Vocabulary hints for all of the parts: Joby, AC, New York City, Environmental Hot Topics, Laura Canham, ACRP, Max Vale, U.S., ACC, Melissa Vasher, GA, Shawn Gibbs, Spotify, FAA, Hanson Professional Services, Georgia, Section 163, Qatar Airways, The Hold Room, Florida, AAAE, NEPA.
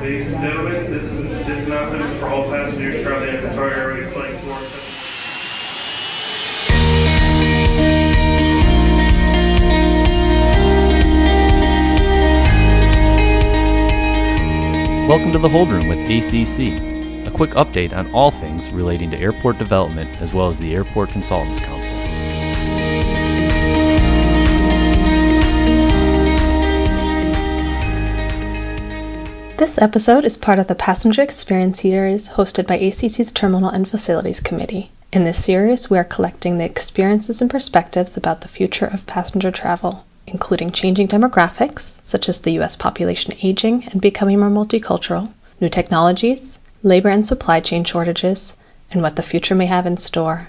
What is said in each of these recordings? Ladies and gentlemen, this announcement is for all passengers traveling at Qatar Airways Flight 4. Welcome to The Hold Room with ACC, a quick update on all things relating to airport development as well as the Airport Consultants Council. This episode is part of the Passenger Experience Series hosted by ACC's Terminal and Facilities Committee. In this series, we are collecting the experiences and perspectives about the future of passenger travel, including changing demographics, such as the U.S. population aging and becoming more multicultural, new technologies, labor and supply chain shortages, and what the future may have in store.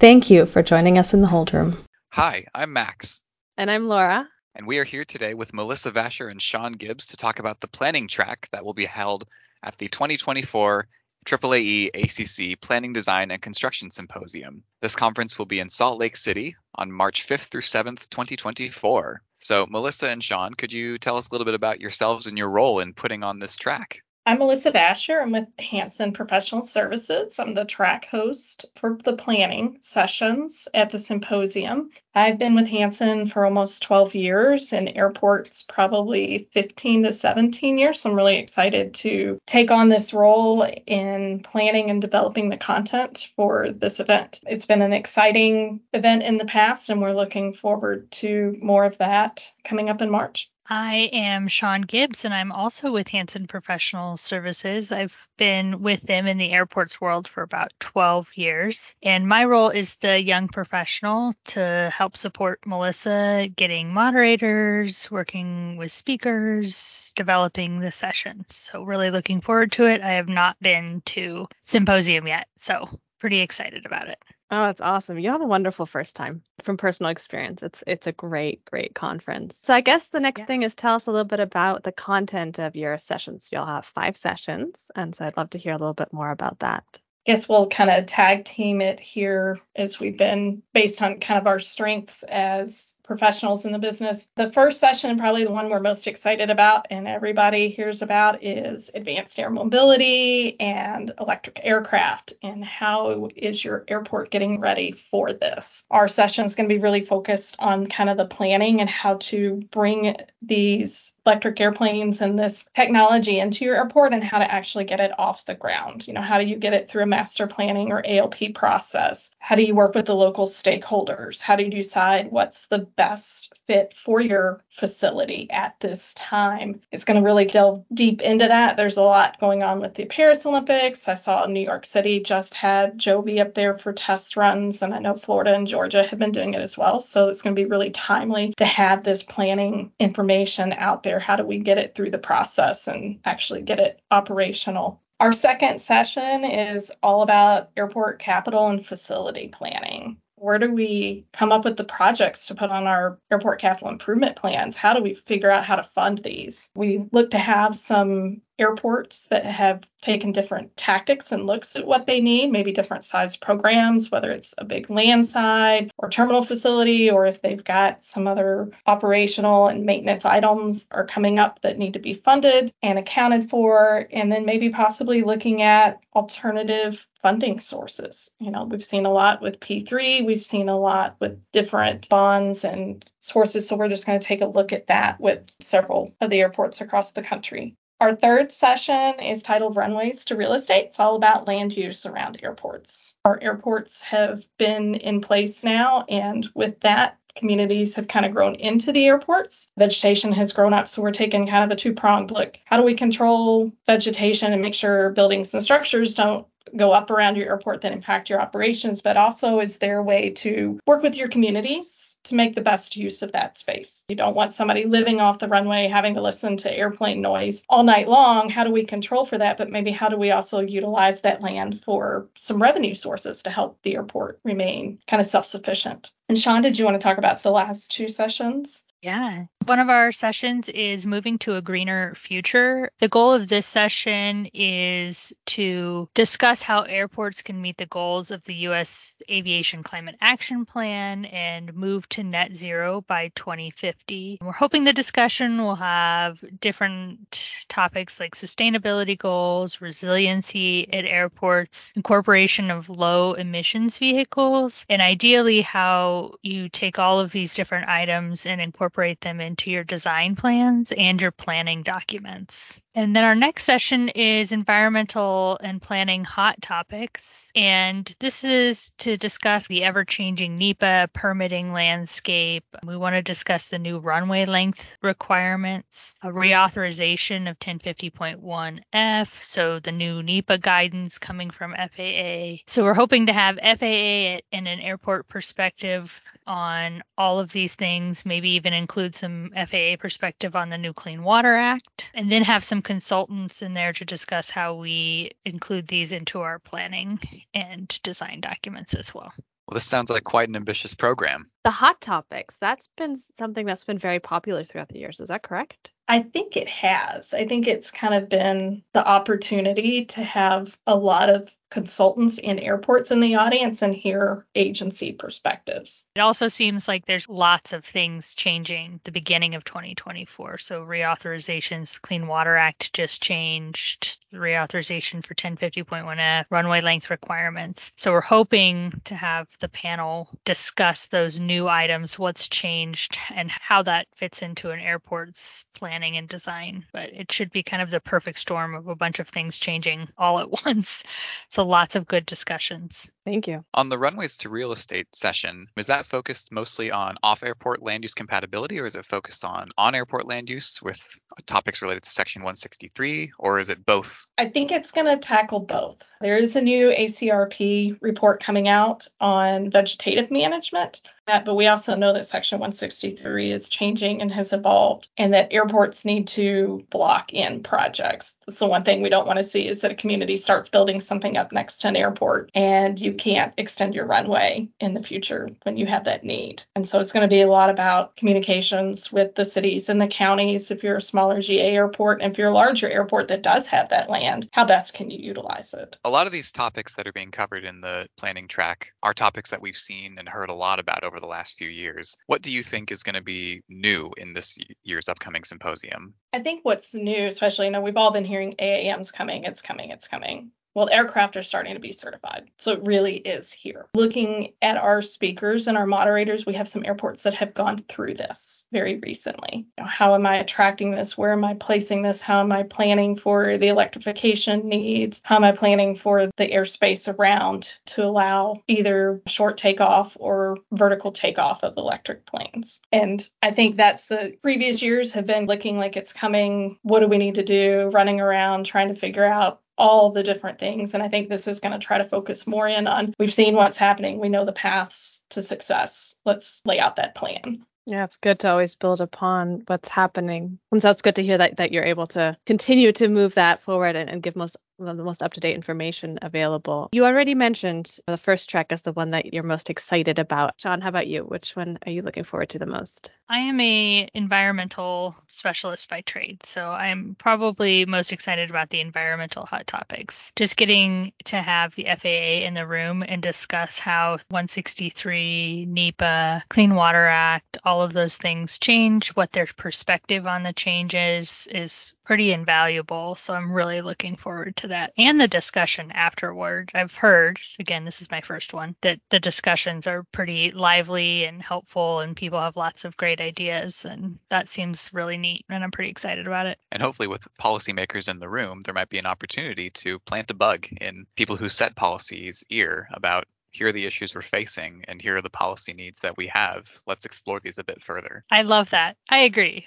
Thank you for joining us in the Hold Room. Hi, I'm Max. And I'm Laura. And we are here today with Melissa Vasher and Shawn Gibbs to talk about the planning track that will be held at the 2024 AAAE ACC Planning, Design, and Construction Symposium. This conference will be in Salt Lake City on March 5th through 7th, 2024. So Melissa and Shawn, could you tell us a little bit about yourselves and your role in putting on this track? I'm Melissa Vasher. I'm with Hanson Professional Services. I'm the track host for the planning sessions at the symposium. I've been with Hanson for almost 12 years and airports probably 15 to 17 years. So I'm really excited to take on this role in planning and developing the content for this event. It's been an exciting event in the past, and we're looking forward to more of that coming up in March. I am Shawn Gibbs, and I'm also with Hanson Professional Services. I've been with them in the airports world for about 12 years, and my role is the young professional to help support Melissa getting moderators, working with speakers, developing the sessions. So really looking forward to it. I have not been to Symposium yet, so pretty excited about it. Oh, that's awesome. You have a wonderful first time from personal experience. It's a great, great conference. So I guess the next thing is tell us a little bit about the content of your sessions. You'll have 5 sessions. And so I'd love to hear a little bit more about that. I guess we'll kind of tag team it here as we've been based on kind of our strengths as professionals in the business. The first session, and probably the one we're most excited about and everybody hears about, is advanced air mobility and electric aircraft and how is your airport getting ready for this. Our session is going to be really focused on kind of the planning and how to bring these electric airplanes and this technology into your airport and how to actually get it off the ground. You know, how do you get it through a master planning or ALP process? How do you work with the local stakeholders? How do you decide what's the best fit for your facility at this time? It's going to really delve deep into that. There's a lot going on with the Paris Olympics. I saw New York City just had Joby up there for test runs, and I know Florida and Georgia have been doing it as well. So it's going to be really timely to have this planning information out there. How do we get it through the process and actually get it operational? Our second session is all about airport capital and facility planning. Where do we come up with the projects to put on our airport capital improvement plans? How do we figure out how to fund these? We look to have some airports that have taken different tactics and looks at what they need, maybe different size programs, whether it's a big land side or terminal facility, or if they've got some other operational and maintenance items are coming up that need to be funded and accounted for, and then maybe possibly looking at alternative funding sources. You know, we've seen a lot with P3, we've seen a lot with different bonds and sources, so we're just going to take a look at that with several of the airports across the country. Our third session is titled Runways to Real Estate. It's all about land use around airports. Our airports have been in place now, and with that, communities have kind of grown into the airports. Vegetation has grown up, so we're taking kind of a two-pronged look. How do we control vegetation and make sure buildings and structures don't go up around your airport that impact your operations, but also is there a way to work with your communities to make the best use of that space? You don't want somebody living off the runway having to listen to airplane noise all night long. How do we control for that? But maybe how do we also utilize that land for some revenue sources to help the airport remain kind of self-sufficient? And Shawn, did you want to talk about the last two sessions? Yeah. One of our sessions is moving to a greener future. The goal of this session is to discuss how airports can meet the goals of the U.S. Aviation Climate Action Plan and move to net zero by 2050. We're hoping the discussion will have different topics like sustainability goals, resiliency at airports, incorporation of low emissions vehicles, and ideally how you take all of these different items and incorporate them into your design plans and your planning documents. And then our next session is environmental and planning hot topics. And this is to discuss the ever-changing NEPA permitting landscape. We want to discuss the new runway length requirements, a reauthorization of 1050.1F, so the new NEPA guidance coming from FAA. So we're hoping to have FAA and an airport perspective on all of these things, maybe even include some FAA perspective on the new Clean Water Act, and then have some consultants in there to discuss how we include these into our planning and design documents as well. Well, this sounds like quite an ambitious program. The hot topics, that's been something that's been very popular throughout the years. Is that correct? I think it has. I think it's kind of been the opportunity to have a lot of consultants and airports in the audience and hear agency perspectives. It also seems like there's lots of things changing at the beginning of 2024. So reauthorizations, the Clean Water Act just changed, reauthorization for 1050.1F, runway length requirements. So we're hoping to have the panel discuss those new items, what's changed, and how that fits into an airport's planning and design. But it should be kind of the perfect storm of a bunch of things changing all at once. So lots of good discussions. Thank you. On the runways to real estate session, is that focused mostly on off-airport land use compatibility, or is it focused on on-airport land use with topics related to Section 163, or is it both? I think it's going to tackle both. There is a new ACRP report coming out on vegetative management, but we also know that Section 163 is changing and has evolved, and that airports need to block in projects. That's the one thing we don't want to see, is that a community starts building something up next to an airport, and you can't extend your runway in the future when you have that need. And so it's going to be a lot about communications with the cities and the counties, if you're a smaller GA airport, and if you're a larger airport that does have that land, how best can you utilize it? A lot of these topics that are being covered in the planning track are topics that we've seen and heard a lot about over the last few years. What do you think is going to be new in this year's upcoming symposium? I think what's new, especially, we've all been hearing AAM's coming, it's coming, it's coming. Well, aircraft are starting to be certified, so it really is here. Looking at our speakers and our moderators, we have some airports that have gone through this very recently. How am I attracting this? Where am I placing this? How am I planning for the electrification needs? How am I planning for the airspace around to allow either short takeoff or vertical takeoff of electric planes? And I think that's the previous years have been looking like it's coming. What do we need to do? Running around, trying to figure out all the different things. And I think this is going to try to focus more in on, we've seen what's happening. We know the paths to success. Let's lay out that plan. Yeah, it's good to always build upon what's happening. And so it's good to hear that you're able to continue to move that forward and give the most up-to-date information available. You already mentioned the first track is the one that you're most excited about. Shawn, how about you? Which one are you looking forward to the most? I am an environmental specialist by trade, so I'm probably most excited about the environmental hot topics. Just getting to have the FAA in the room and discuss how 163, NEPA, Clean Water Act, all of those things change, what their perspective on the changes is pretty invaluable. So I'm really looking forward to that and the discussion afterward. I've heard, again, this is my first one, that the discussions are pretty lively and helpful and people have lots of great ideas. And that seems really neat. And I'm pretty excited about it. And hopefully with policymakers in the room, there might be an opportunity to plant a bug in people who set policies' ear about, here are the issues we're facing, and here are the policy needs that we have. Let's explore these a bit further. I love that. I agree.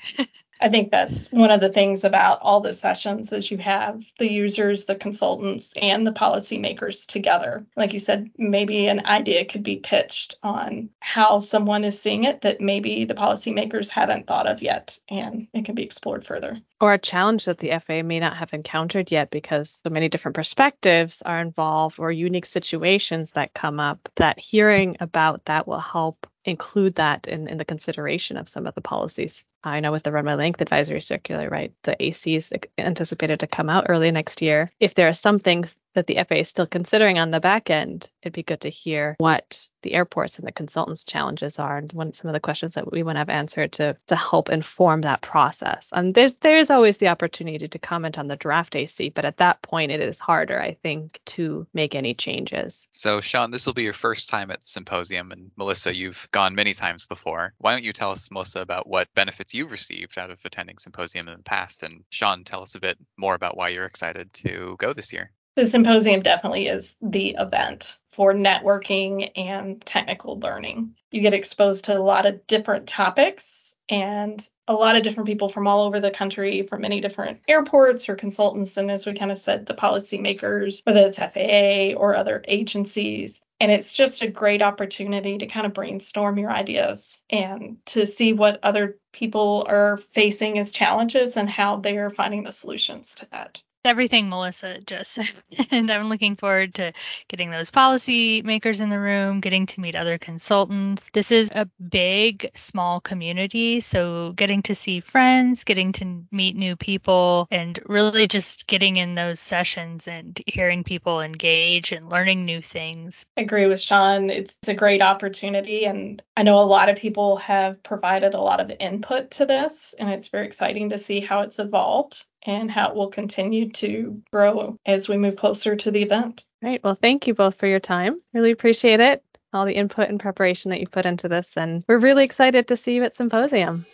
I think that's one of the things about all the sessions is you have the users, the consultants, and the policymakers together. Like you said, maybe an idea could be pitched on how someone is seeing it that maybe the policymakers haven't thought of yet, and it can be explored further. Or a challenge that the FAA may not have encountered yet because so many different perspectives are involved or unique situations that come up, that hearing about that will help include that in the consideration of some of the policies. I know with the Run My Length advisory circular, right, the AC is anticipated to come out early next year. If there are some things that the FAA is still considering on the back end, it'd be good to hear what the airports and the consultants' challenges are and some of the questions that we want to have answered to help inform that process. There's always the opportunity to comment on the draft AC, but at that point, it is harder, I think, to make any changes. So, Shawn, this will be your first time at Symposium, and Melissa, you've gone many times before. Why don't you tell us, Melissa, about what benefits you've received out of attending Symposium in the past? And, Shawn, tell us a bit more about why you're excited to go this year. The Symposium definitely is the event for networking and technical learning. You get exposed to a lot of different topics and a lot of different people from all over the country, from many different airports or consultants. And as we kind of said, the policymakers, whether it's FAA or other agencies. And it's just a great opportunity to kind of brainstorm your ideas and to see what other people are facing as challenges and how they are finding the solutions to that. Everything Melissa just said, and I'm looking forward to getting those policy makers in the room, getting to meet other consultants. This is a big, small community, so getting to see friends, getting to meet new people, and really just getting in those sessions and hearing people engage and learning new things. I agree with Shawn. It's a great opportunity, and I know a lot of people have provided a lot of input to this, and it's very exciting to see how it's evolved and how it will continue to grow as we move closer to the event. All right. Well, thank you both for your time. Really appreciate it, all the input and preparation that you put into this. And we're really excited to see you at Symposium.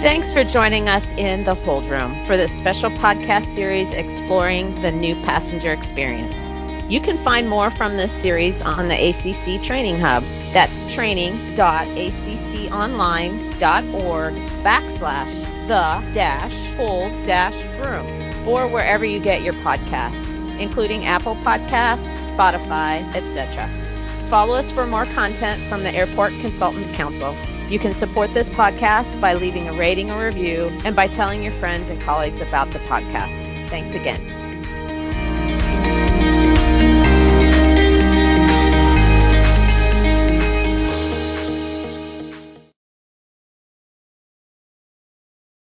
Thanks for joining us in The Hold Room for this special podcast series exploring the new passenger experience. You can find more from this series on the ACC Training Hub. That's training.acconline.org/the-hold-room or wherever you get your podcasts, including Apple Podcasts, Spotify, etc. Follow us for more content from the Airport Consultants Council. You can support this podcast by leaving a rating or review and by telling your friends and colleagues about the podcast. Thanks again.